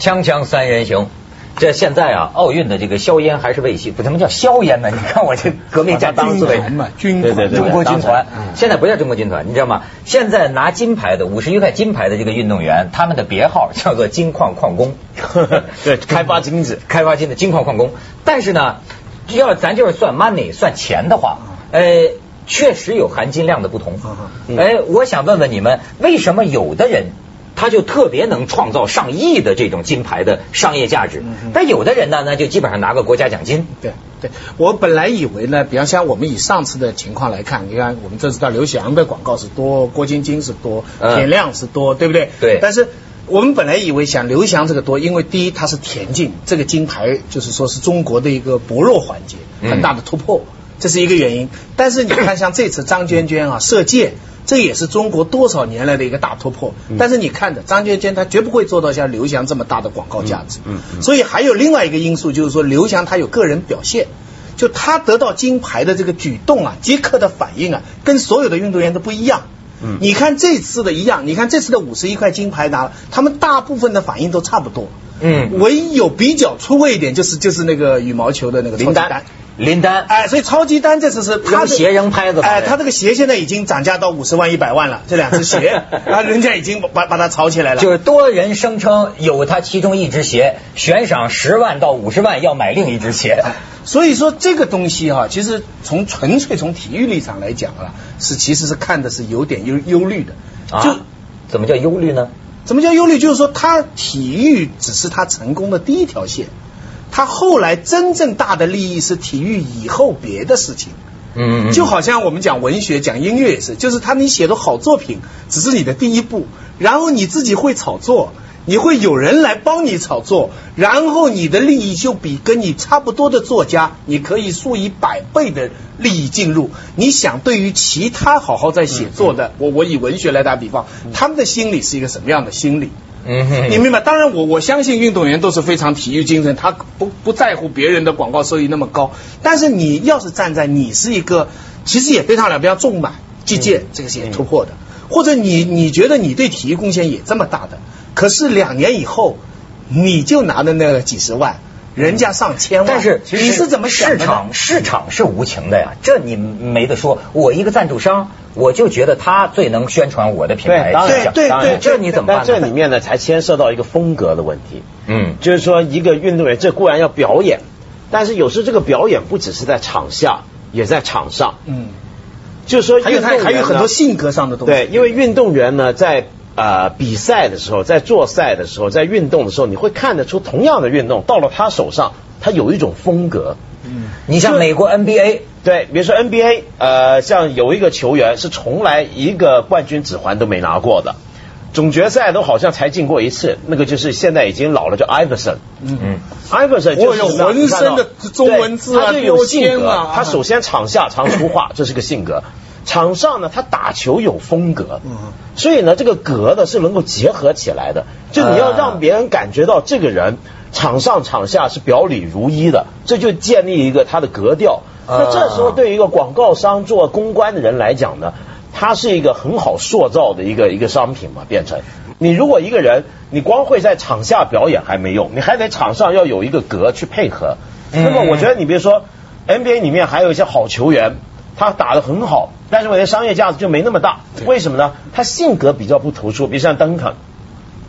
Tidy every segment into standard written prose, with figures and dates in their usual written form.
锵锵三人行。这现在啊，奥运的这个硝烟还是未熄，不，他们叫硝烟呢？你看我这革命家当思维，中国军团，现在不叫中国军团，你知道吗？现在拿金牌的51块金牌的这个运动员，他们的别号叫做金矿矿工，对，开发金子，开发金子，金矿矿工。但是呢，要咱就是算 money 算钱的话，确实有含金量的不同。我想问问你们，为什么有的人？他就特别能创造上亿的这种金牌的商业价值，但有的人呢，那就基本上拿个国家奖金。对对，我本来以为呢，比方像我们以上次的情况来看，你看我们这次到刘翔的广告是多，郭晶晶是多，田亮是多，对不对？对。但是我们本来以为想刘翔这个多，因为第一他是田径，这个金牌就是说是中国的一个薄弱环节，很大的突破，这是一个原因。但是你看像这次张娟娟啊，射箭。这也是中国多少年来的一个大突破，但是你看着张娟娟，她绝不会做到像刘翔这么大的广告价值。所以还有另外一个因素，就是说刘翔他有个人表现，就他得到金牌的这个举动啊，即刻的反应啊，跟所有的运动员都不一样。你看这次的一样，你看这次的51块金牌拿了，他们大部分的反应都差不多。唯一有比较出位一点，就是那个羽毛球的那个林丹。哎，所以超级丹这次是他鞋扔拍子，哎，他这个鞋现在已经涨价到50万、100万了，这两只鞋，啊，人家已经把它炒起来了。就是多人声称有他其中一只鞋，悬赏10万到50万要买另一只鞋。所以说这个东西哈，其实从纯粹从体育立场来讲啊，其实是看的是有点忧虑的。就怎么叫忧虑呢？怎么叫忧虑？就是说他体育只是他成功的第一条线。他后来真正大的利益是体育以后别的事情，就好像我们讲文学、讲音乐也是，就是你写的好作品只是你的第一步，然后你自己会炒作，你会有人来帮你炒作，然后你的利益就比跟你差不多的作家，你可以数以百倍的利益进入。你想对于其他好好在写作的，我以文学来打比方，他们的心理是一个什么样的心理？你明白？当然我相信运动员都是非常体育精神，他不在乎别人的广告收益那么高。但是你要是站在你是一个，其实也非常了不要重买击剑，这个是也突破的，或者你觉得你对体育贡献也这么大的，可是2年以后你就拿的那几十万。人家上千万，但是你是怎么想的？市场是无情的呀，这你没得说。我一个赞助商，我就觉得他最能宣传我的品牌。对，这你怎么办？这里面呢，才牵涉到一个风格的问题。就是说一个运动员，这固然要表演，但是有时候这个表演不只是在场下，也在场上。就是说运动员还有很多性格上的东西。对，因为运动员呢，在比赛的时候，在做赛的时候，在运动的时候，你会看得出同样的运动到了他手上，他有一种风格。你像美国 NBA， 对，比如说 NBA， 像有一个球员是从来一个冠军指环都没拿过的，总决赛都好像才进过一次，那个就是现在已经老了，叫 Iverson。Iverson 就是浑身的中文字啊，有性格。他首先场下常说话，这是个性格。场上呢，他打球有风格，所以呢，这个格呢是能够结合起来的。就你要让别人感觉到这个人场上场下是表里如一的，这就建立一个他的格调。那这时候对于一个广告商做公关的人来讲呢，他是一个很好塑造的一个商品嘛，变成。你如果一个人，你光会在场下表演还没用，你还得场上要有一个格去配合。那么我觉得你比如说 NBA 里面还有一些好球员。他打得很好，但是我的商业价值就没那么大，为什么呢？他性格比较不突出，比如像邓肯，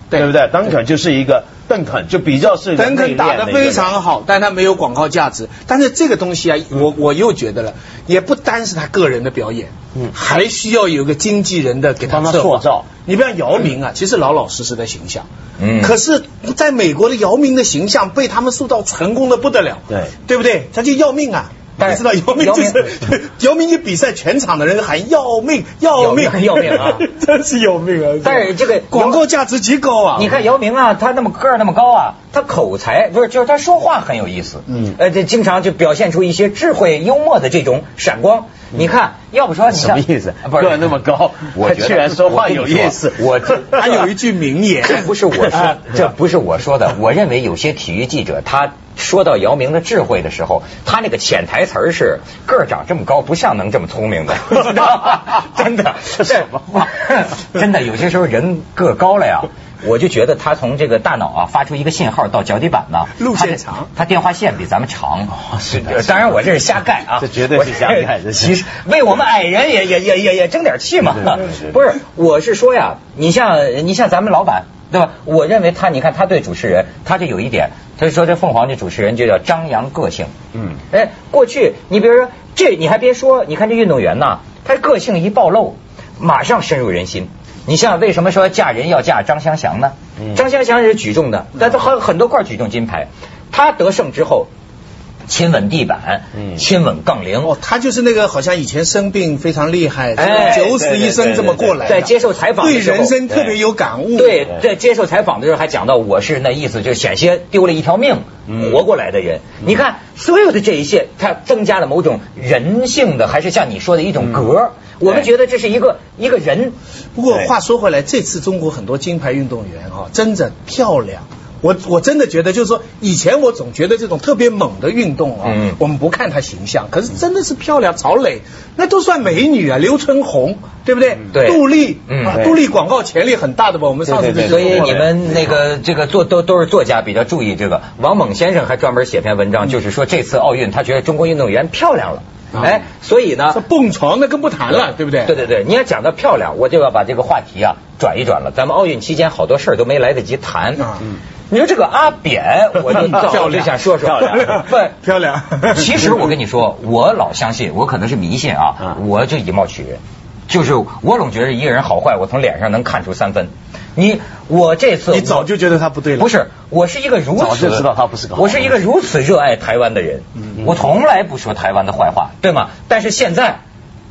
对不对？邓肯就是一个邓肯，就比较是邓肯打得非常好，但他没有广告价值。但是这个东西啊，我又觉得了，也不单是他个人的表演，还需要有个经纪人的给他塑造。你不像姚明啊，其实老老实实的形象，可是在美国的姚明的形象被他们塑造成功的不得了，对不对？他就要命啊！你知道姚明一比赛，全场的人喊要命要命要命啊，真是要命啊！但是这个广告价值极高啊！你看姚明啊，他那么个儿那么高啊，他口才不是就是他说话很有意思，这经常就表现出一些智慧幽默的这种闪光。你看，要不说你什么意思？个儿那么高，我居然说话有意思。他有一句名言，这不是我说的。我认为有些体育记者他。说到姚明的智慧的时候，他那个潜台词儿是个儿长这么高，不像能这么聪明的，真的，真的有些时候人个高了呀，我就觉得他从这个大脑啊发出一个信号到脚底板呢，路线长，他电话线比咱们长。哦，是的。当然我这是瞎盖啊，这绝对是瞎盖。其实为我们矮人也争点气嘛。不是，我是说呀，你像咱们老板。对吧？我认为他，你看他对主持人，他就有一点，他就说这凤凰这主持人就叫张扬个性。嗯，哎，过去你比如说这，你还别说，你看这运动员呐，他个性一暴露，马上深入人心。你像为什么说嫁人要嫁张湘翔呢？张湘翔是举重的，但他很多块举重金牌，他得胜之后。亲吻地板，亲吻杠铃。哦，他就是那个好像以前生病非常厉害，九死一生这么过来。在接受采访的时候，对人生特别有感悟。对，在接受采访的时候还讲到，我是那意思，就险些丢了一条命，活过来的人。你看，所有的这一切，它增加了某种人性的，还是像你说的一种格。我们觉得这是一个人。不过话说回来，这次中国很多金牌运动员哈，真的漂亮。我真的觉得，就是说，以前我总觉得这种特别猛的运动啊，我们不看她形象，可是真的是漂亮。曹磊那都算美女啊，刘春红对不对？对，杜丽，杜丽广告潜力很大的吧？我们上次就说过。所以你们那个这个都是作家比较注意这个。王猛先生还专门写篇文章，就是说这次奥运他觉得中国运动员漂亮了。哎，所以呢，蹦床那更不谈了，对不对？对对对，你要讲到漂亮，我就要把这个话题啊转一转了。咱们奥运期间好多事儿都没来得及谈。你说这个阿扁，我就想说说，漂亮。其实我跟你说，我老相信，我可能是迷信啊，我就以貌取人，就是我总觉得一个人好坏，我从脸上能看出三分。我这次你早就觉得他不对了。不是，我是一个如此早就知道他不是个好人，我是一个如此热爱台湾的人，我从来不说台湾的坏话，对吗？但是现在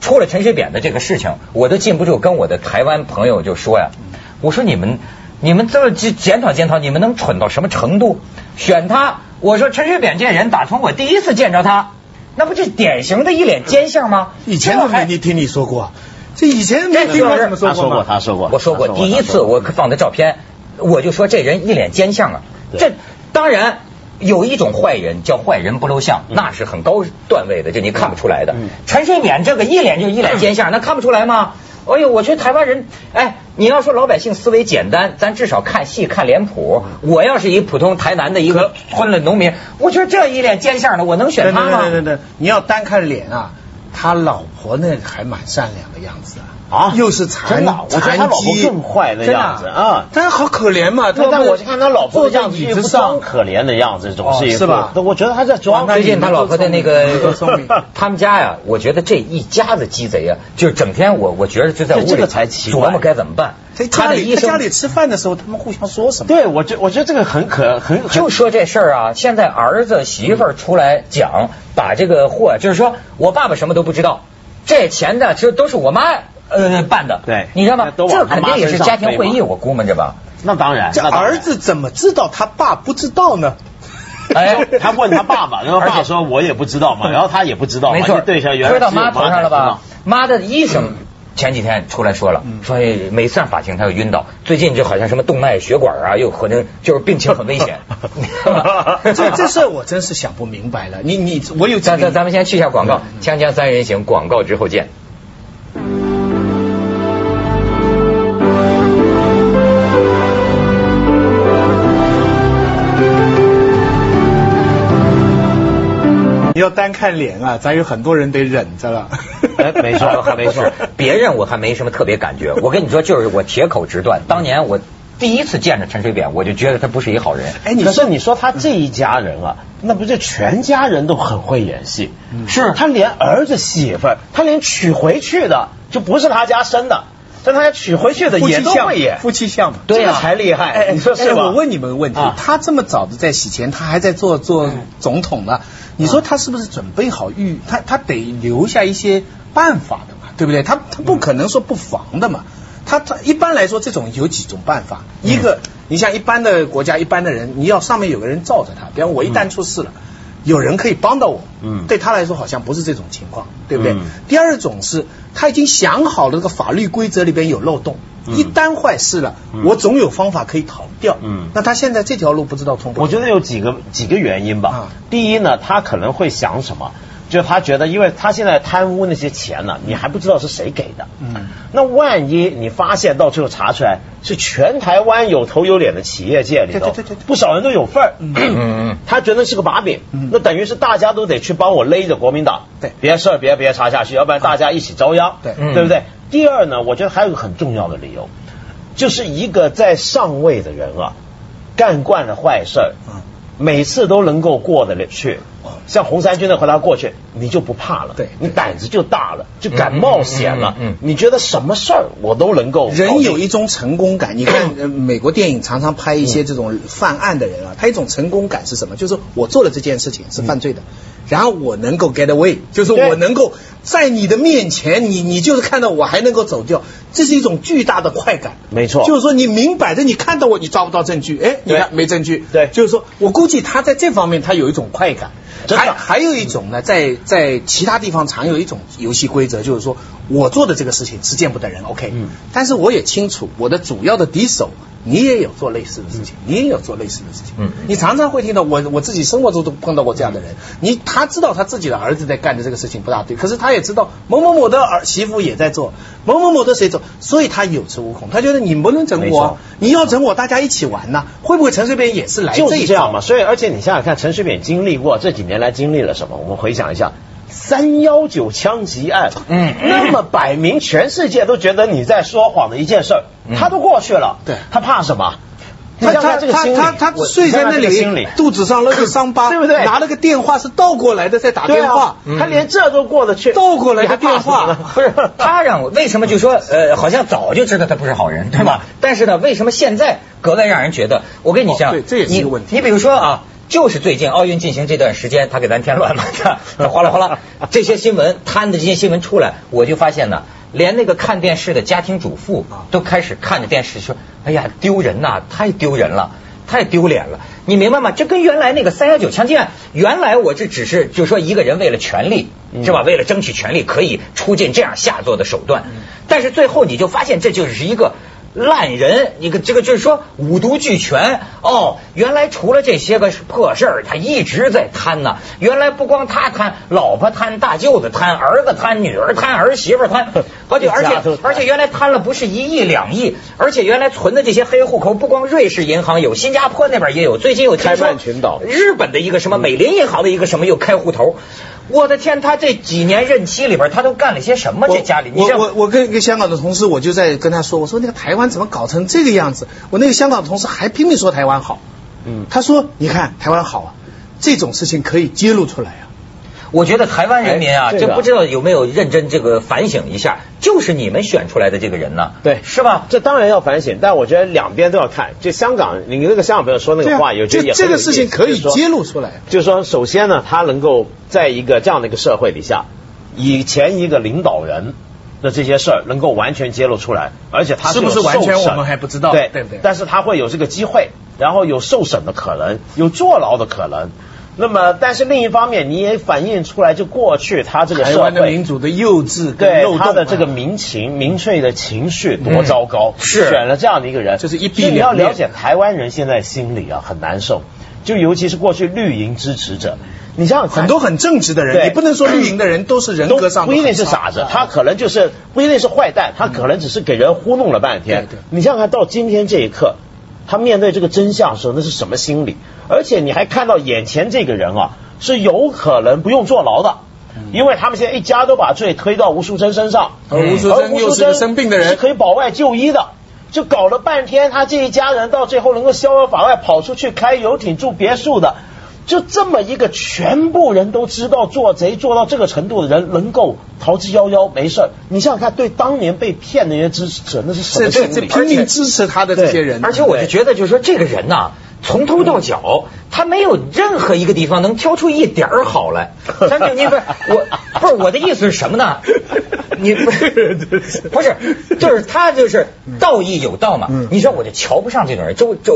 出了陈水扁的这个事情，我都禁不住跟我的台湾朋友就说呀，我说你们这么检讨检讨，你们能蠢到什么程度？选他，我说陈水扁这人，打从我第一次见着他，那不就典型的一脸奸相吗？以前都没听你说过，这以前没听他说过吗？他说过，我说过。第一次我放的照片，我就说这人一脸奸相啊。这当然有一种坏人叫坏人不露相，那是很高段位的，这你看不出来的。陈水扁这个一脸奸相，那看不出来吗？哎呦，我觉得台湾人，哎，你要说老百姓思维简单，咱至少看戏看脸谱。我要是一普通台南的一个混了农民，我觉得这一脸奸相的，我能选他吗？对，你要单看脸啊，他老婆那还蛮善良的样子啊，又是残老，我觉得他老婆更坏的样子啊，但好可怜嘛。但我看他老婆的样子，不装可怜的样子，总是一副，是吧？我觉得他在装。最近他老婆的那个，他们家呀，我觉得这一家子鸡贼啊，就整天我觉得就在屋里琢磨该怎么办。他家里吃饭的时候，他们互相说什么？对，我觉得这个很就说这事儿啊。现在儿子媳妇儿出来讲，把这个货就是说我爸爸什么都不知道，这钱呢其实都是我妈办的。对，你知道吗？这肯定也是家庭会议，我估摸着吧。那当然，这儿子怎么知道他爸不知道呢？哎，他问他爸爸，然后爸说我也不知道嘛，然后他也不知道，没错，对上原来推到妈头上了吧？妈的医生。前几天出来说了，说每次上法庭他又晕倒，最近就好像什么动脉血管啊，又可能就是病情很危险。这事我真是想不明白了。我有咱们先去一下广告，锵锵三人行广告之后见。你要单看脸啊，咱有很多人得忍着了。没错，还没错。别人我还没什么特别感觉。我跟你说，就是我铁口直断。当年我第一次见着陈水扁，我就觉得他不是一好人。哎，你说他这一家人啊，那不是全家人都很会演戏？是他连儿子媳妇儿，他连娶回去的就不是他家生的，但他娶回去的也都会演夫妻相嘛，这个才厉害。哎，你说是吧？我问你们个问题，他这么早的在洗钱，他还在做总统呢。你说他是不是准备好他得留下一些办法的嘛，对不对？他不可能说不防的嘛。他一般来说这种有几种办法，一个你像一般的国家一般的人，你要上面有个人罩着他，比方我一旦出事了，有人可以帮到我。对他来说好像不是这种情况，对不对？第二种是他已经想好了这个法律规则里边有漏洞，一旦坏事了，我总有方法可以逃掉。那他现在这条路不知道通不通？我觉得有几个原因吧。第一呢，他可能会想什么？就是他觉得，因为他现在贪污那些钱呢，你还不知道是谁给的。嗯，那万一你发现到最后查出来是全台湾有头有脸的企业界里头，对，不少人都有份儿。嗯，他觉得是个把柄，那等于是大家都得去帮我勒着国民党，对，别查下去，要不然大家一起遭殃，对不对？第二呢，我觉得还有一个很重要的理由，就是一个在上位的人啊，干惯了坏事儿，每次都能够过得去，像红三军的和他过去，你就不怕了，你胆子就大了，就敢冒险了。你觉得什么事儿我都能够。人有一种成功感，你看美国电影常常拍一些这种犯案的人啊，他一种成功感是什么？就是我做了这件事情是犯罪的，然后我能够 get away， 就是我能够在你的面前，你就是看到我还能够走掉，这是一种巨大的快感。没错，就是说你明摆着你看到我，你抓不到证据，哎，你看没证据，对，就是说我估计他在这方面他有一种快感。还有一种呢，在其他地方常有一种游戏规则，就是说我做的这个事情是见不得人 ，OK， 但是我也清楚我的主要的敌手，你也有做类似的事情，你也有做类似的事情，你常常会听到我自己生活中都碰到过这样的人，他知道他自己的儿子在干的这个事情不大对，可是他也知道某某某的媳妇也在做，某某某的谁做，所以他有恃无恐，他觉得你不能整我，你要整我大家一起玩呐，会不会陈水扁也是来这一套？就是这样嘛，所以而且你想想看，陈水扁经历过这几年来经历了什么？我们回想一下319枪击案，那么摆明全世界都觉得你在说谎的一件事儿，他都过去了，对，他怕什么？他睡在那里，肚子上那个伤疤，对不对？拿了个电话是倒过来的，在打电话，他连这都过得去，倒过来的电话，不是他让我为什么就说好像早就知道他不是好人，对吧？但是呢，为什么现在格外让人觉得？我跟你讲，对，这也是一个问题。你比如说啊。就是最近奥运进行这段时间，他给咱添乱嘛，他哗啦哗啦，这些新闻摊的这些新闻出来，我就发现呢，连那个看电视的家庭主妇都开始看着电视说，哎呀，丢人呐，太丢人了，太丢脸了，你明白吗？这跟原来那个319枪击案，原来我这只是就是说一个人为了权力是吧，为了争取权力可以出尽这样下作的手段，但是最后你就发现这就是一个。烂人，你这个就是说五毒俱全哦。原来除了这些个破事儿，他一直在贪呢。原来不光他贪，老婆贪，大舅子贪，儿子贪，女儿贪，儿媳妇贪，而且原来贪了不是1亿2亿，而且原来存的这些黑户口，不光瑞士银行有，新加坡那边也有，最近有听说日本的一个什么美林银行的一个什么又开户头。我的天，他这几年任期里边，他都干了些什么？在家里，我跟香港的同事，我就在跟他说，我说那个台湾怎么搞成这个样子？我那个香港的同事还拼命说台湾好，他说你看台湾好啊，这种事情可以揭露出来啊。我觉得台湾人民啊，这不知道有没有认真这个反省一下，就是你们选出来的这个人呢，对，是吧？这当然要反省，但我觉得两边都要看。就香港，你那个香港朋友说那个话，有觉得也这个事情可以揭露出来。就是说，首先呢，他能够在一个这样的一个社会底下，以前一个领导人的这些事儿能够完全揭露出来，而且他是不是完全我们还不知道，对不对？但是他会有这个机会，然后有受审的可能，有坐牢的可能。那么，但是另一方面，你也反映出来，就过去他这个社会台湾的民主的幼稚跟漏洞，对他的这个民情、民粹的情绪多糟糕，是选了这样的一个人，就是一比两。你要了解台湾人现在心里啊很难受，就尤其是过去绿营支持者，你像很多很正直的人，你不能说绿营的人都是人格上不一定是傻子，他可能就是不一定是坏蛋，他可能只是给人糊弄了半天。你像看到今天这一刻。他面对这个真相的时候，那是什么心理？而且你还看到眼前这个人啊，是有可能不用坐牢的，因为他们现在一家都把罪推到吴淑珍身上，而吴淑珍又是个生病的人，是可以保外就医的。就搞了半天，他这一家人到最后能够逍遥法外，跑出去开游艇、住别墅的，就这么一个全部人都知道做贼做到这个程度的人，能够逃之夭夭没事。你想想看，对当年被骗的那些支持者，那是什么心理？拼命支持他的这些人，而且我就觉得，就是说这个人呐、啊，从头到脚，他没有任何一个地方能挑出一点儿好来。但是你不是我，不是我的意思是什么呢？你不是，就是他就是道义有道嘛。你说我就瞧不上这种人，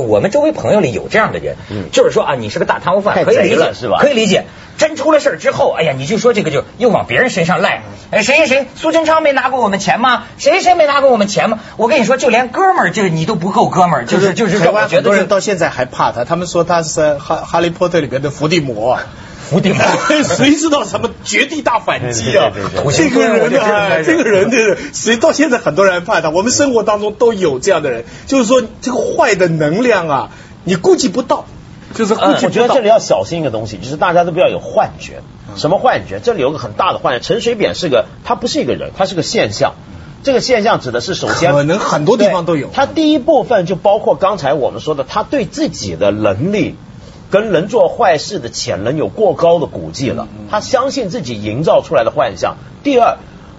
我们周围朋友里有这样的人，就是说啊，你是个大贪污犯，可以理解是吧？可以理解。真出了事儿之后，哎呀，你就说这个就又往别人身上赖。哎，谁苏贞昌没拿过我们钱吗？谁没拿过我们钱吗？我跟你说，就连哥们儿这个你都不够哥们儿，就是台湾很多人到现在还怕他，他们说他是哈利波特里边的伏地魔。伏地魔，谁知道什么绝地大反击啊？这个人啊，这个人就是谁到现在很多人怕他。我们生活当中都有这样的人，就是说这个坏的能量啊，你估计不到，就是估计不到。我觉得这里要小心一个东西，就是大家都不要有幻觉。什么幻觉？这里有个很大的幻觉。陈水扁是个，他不是一个人，他是个现象。这个现象指的是，首先可能很多地方都有。他第一部分就包括刚才我们说的，他对自己的能力跟人做坏事的潜能有过高的估计了，他相信自己营造出来的幻象。第二，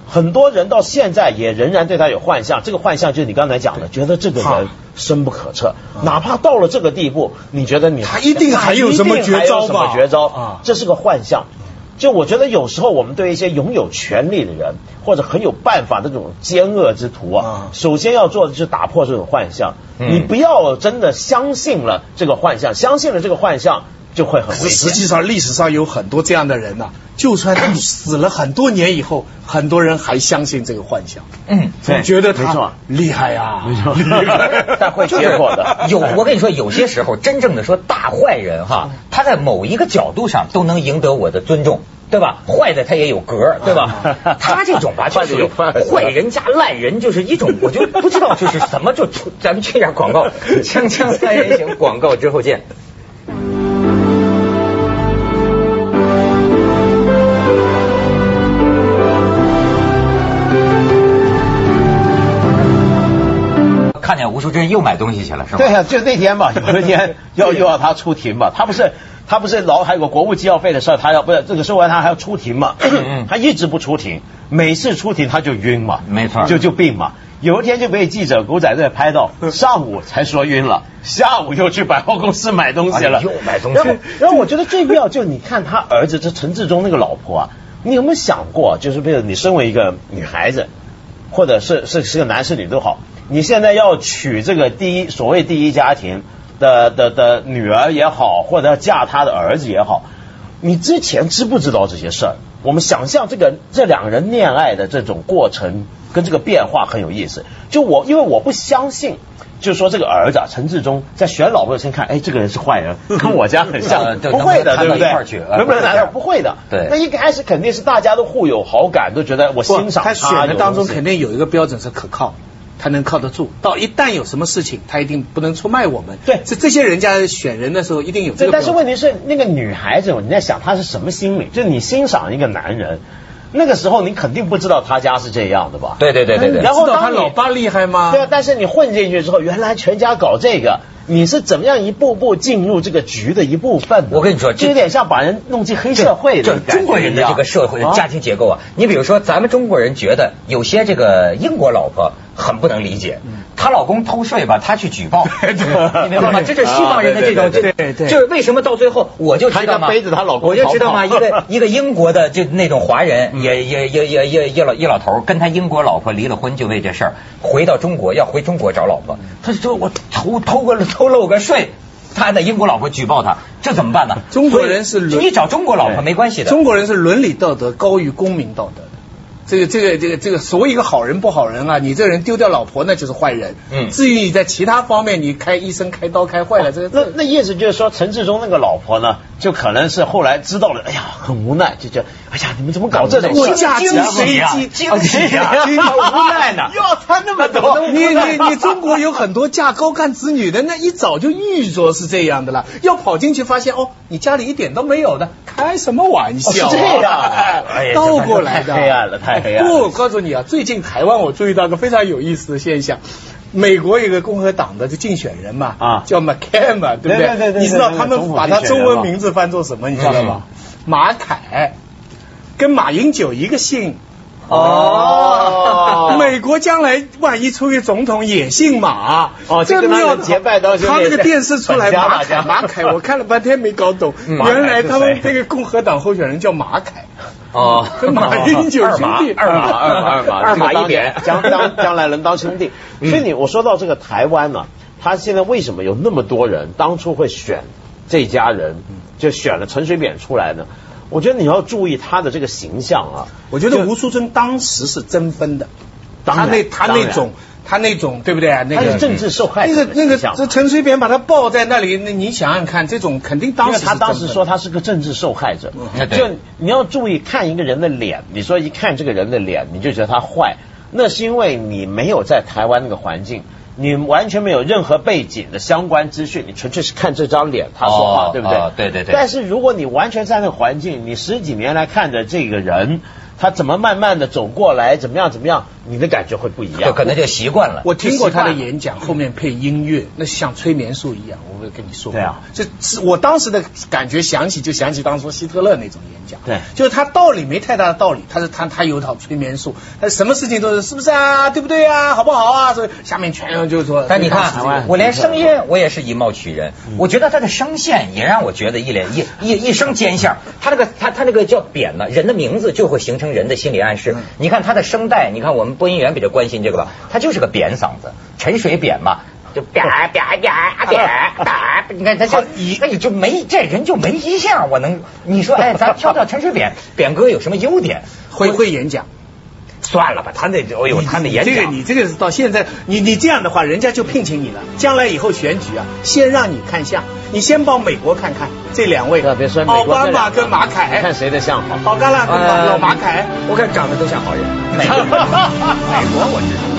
很多人到现在也仍然对他有幻象，这个幻象就是你刚才讲的，觉得这个人深不可测，哪怕到了这个地步，你觉得你他一定还有什么绝招吧？绝招啊，这是个幻象。就我觉得有时候我们对一些拥有权力的人或者很有办法的这种奸恶之徒啊，首先要做的就是打破这种幻象。你不要真的相信了这个幻象，相信了这个幻象就会很危险。实际上历史上有很多这样的人呐、啊，就算他死了很多年以后，很多人还相信这个幻象。嗯，对，觉得他厉害呀、啊，没错，厉害，但会结果的。有，我跟你说，有些时候真正的说大坏人哈，他在某一个角度上都能赢得我的尊重。对吧？坏的他也有格，对吧？他这种吧，就是坏人加烂人，就是一种我就不知道就是什么，就咱们去一下广告，锵锵三人行广告之后见。看见吴淑珍又买东西去了，是吧？对呀、啊，就那天吧，有一天又要他出庭吧，他不是老还有个国务机要费的事儿，他要不是这个说完他还要出庭嘛，他一直不出庭，每次出庭他就晕嘛，没错，就病嘛。有一天就被记者狗仔队拍到，上午才说晕了，下午又去百货公司买东西了，又买东西。然后我觉得最妙就是你看他儿子这陈志忠那个老婆啊，你有没有想过，就是比如你身为一个女孩子，或者是个男是女都好，你现在要娶这个所谓第一家庭的女儿也好，或者要嫁他的儿子也好，你之前知不知道这些事儿？我们想象这两个人恋爱的这种过程跟这个变化很有意思。因为我不相信，就是说这个儿子陈志忠在选老婆的时候看，哎，这个人是坏人，跟我家很像，不会的，对不对？能不能来到不会的？对。那一开始肯定是大家都互有好感，都觉得我欣赏他。他选的当中肯定有一个标准是可靠。他能靠得住，到一旦有什么事情，他一定不能出卖我们。对，这些人家选人的时候一定有这个。对，但是问题是，那个女孩子，你在想她是什么心理？就是你欣赏一个男人，那个时候你肯定不知道他家是这样的吧？对。然后知道他老爸厉害吗？对啊，但是你混进去之后，原来全家搞这个。你是怎么样一步步进入这个局的一部分？我跟你说，这有点像把人弄进黑社会的。这中国人的这个社会的家庭结构啊，你比如说，咱们中国人觉得有些这个英国老婆很不能理解，她老公偷税吧，她去举报，你明白吗？这是西方人的这种，对，就是为什么到最后我就知道嘛，我就知道嘛，一个英国的就那种华人，一老头跟他英国老婆离了婚，就为这事儿回到中国，要回中国找老婆，他说我偷漏个税，他的英国老婆举报他，这怎么办呢？中国人是你找中国老婆没关系的。中国人是伦理道德高于公民道德的。这个所谓一个好人不好人啊，你这人丢掉老婆那就是坏人。至于你在其他方面，你医生开刀开坏了，那意思就是说，陈志忠那个老婆呢，就可能是后来知道了，哎呀，很无奈，就觉得哎呀，你们怎么搞这种惊喜啊，无奈呢？要他那么多，你中国有很多嫁高干子女的，那一早就预着是这样的了，要跑进去发现哦，你家里一点都没有的，开什么玩笑？是这样，倒过来的，太黑暗了，太黑暗了。不，我告诉你啊，最近台湾我注意到一个非常有意思的现象。美国有个共和党的竞选人嘛，叫 McCain 嘛，对不对？对。你知道他们把他中文名字翻作什么？你知道吗？马凯，跟马英九一个姓。哦。美国将来万一出于总统也姓马，这妙结拜到他那个电视出来马凯，我看了半天没搞懂，原来他们这个共和党候选人叫马凯。哦，跟马英九兄弟，二马一点，将来能当兄弟。所以我说到这个台湾呢，他现在为什么有那么多人当初会选这家人，就选了陈水扁出来呢？我觉得你要注意他的这个形象啊。我觉得吴淑珍当时是真分的，他那种他那种对不对啊？那个他是政治受害者，这陈水扁把他抱在那里，那你想想看，这种肯定当时他当时说他是个政治受害者，就你要注意看一个人的脸，你说一看这个人的脸，你就觉得他坏，那是因为你没有在台湾那个环境。你完全没有任何背景的相关资讯，你纯粹是看这张脸他说话，对不对？对对对。但是如果你完全在那个环境，你十几年来看着这个人，他怎么慢慢的走过来，怎么样怎么样，你的感觉会不一样，可能就习惯了。我听过他的演讲，后面配音乐，那像催眠术一样。我会跟你说，对啊，这我当时的感觉想起当初希特勒那种演讲，对，就是他道理没太大的道理，他是他有一套催眠术，他什么事情都是不是啊，对不对啊，好不好啊，所以下面全就是说。但你看，我连声音我也是以貌取人，我觉得他的声线也让我觉得一声尖下，他那个他那个叫扁呢，人的名字就会形成人的心理暗示。你看他的声带，你看我们播音员比较关心这个吧，他就是个扁嗓子，陈水扁嘛，就扁，你看他就哎就没这人就没一下我能，你说哎咱挑陈水扁，扁哥有什么优点？会演讲。算了吧，他那哎呦他那演讲，你这个是到现在你这样的话，人家就聘请你了。将来以后选举啊，先让你看相，你先帮美国看看这两位，别说奥巴马跟马凯，看谁的相好。奥巴马跟老马凯，我看长得都像好人。美国我知道。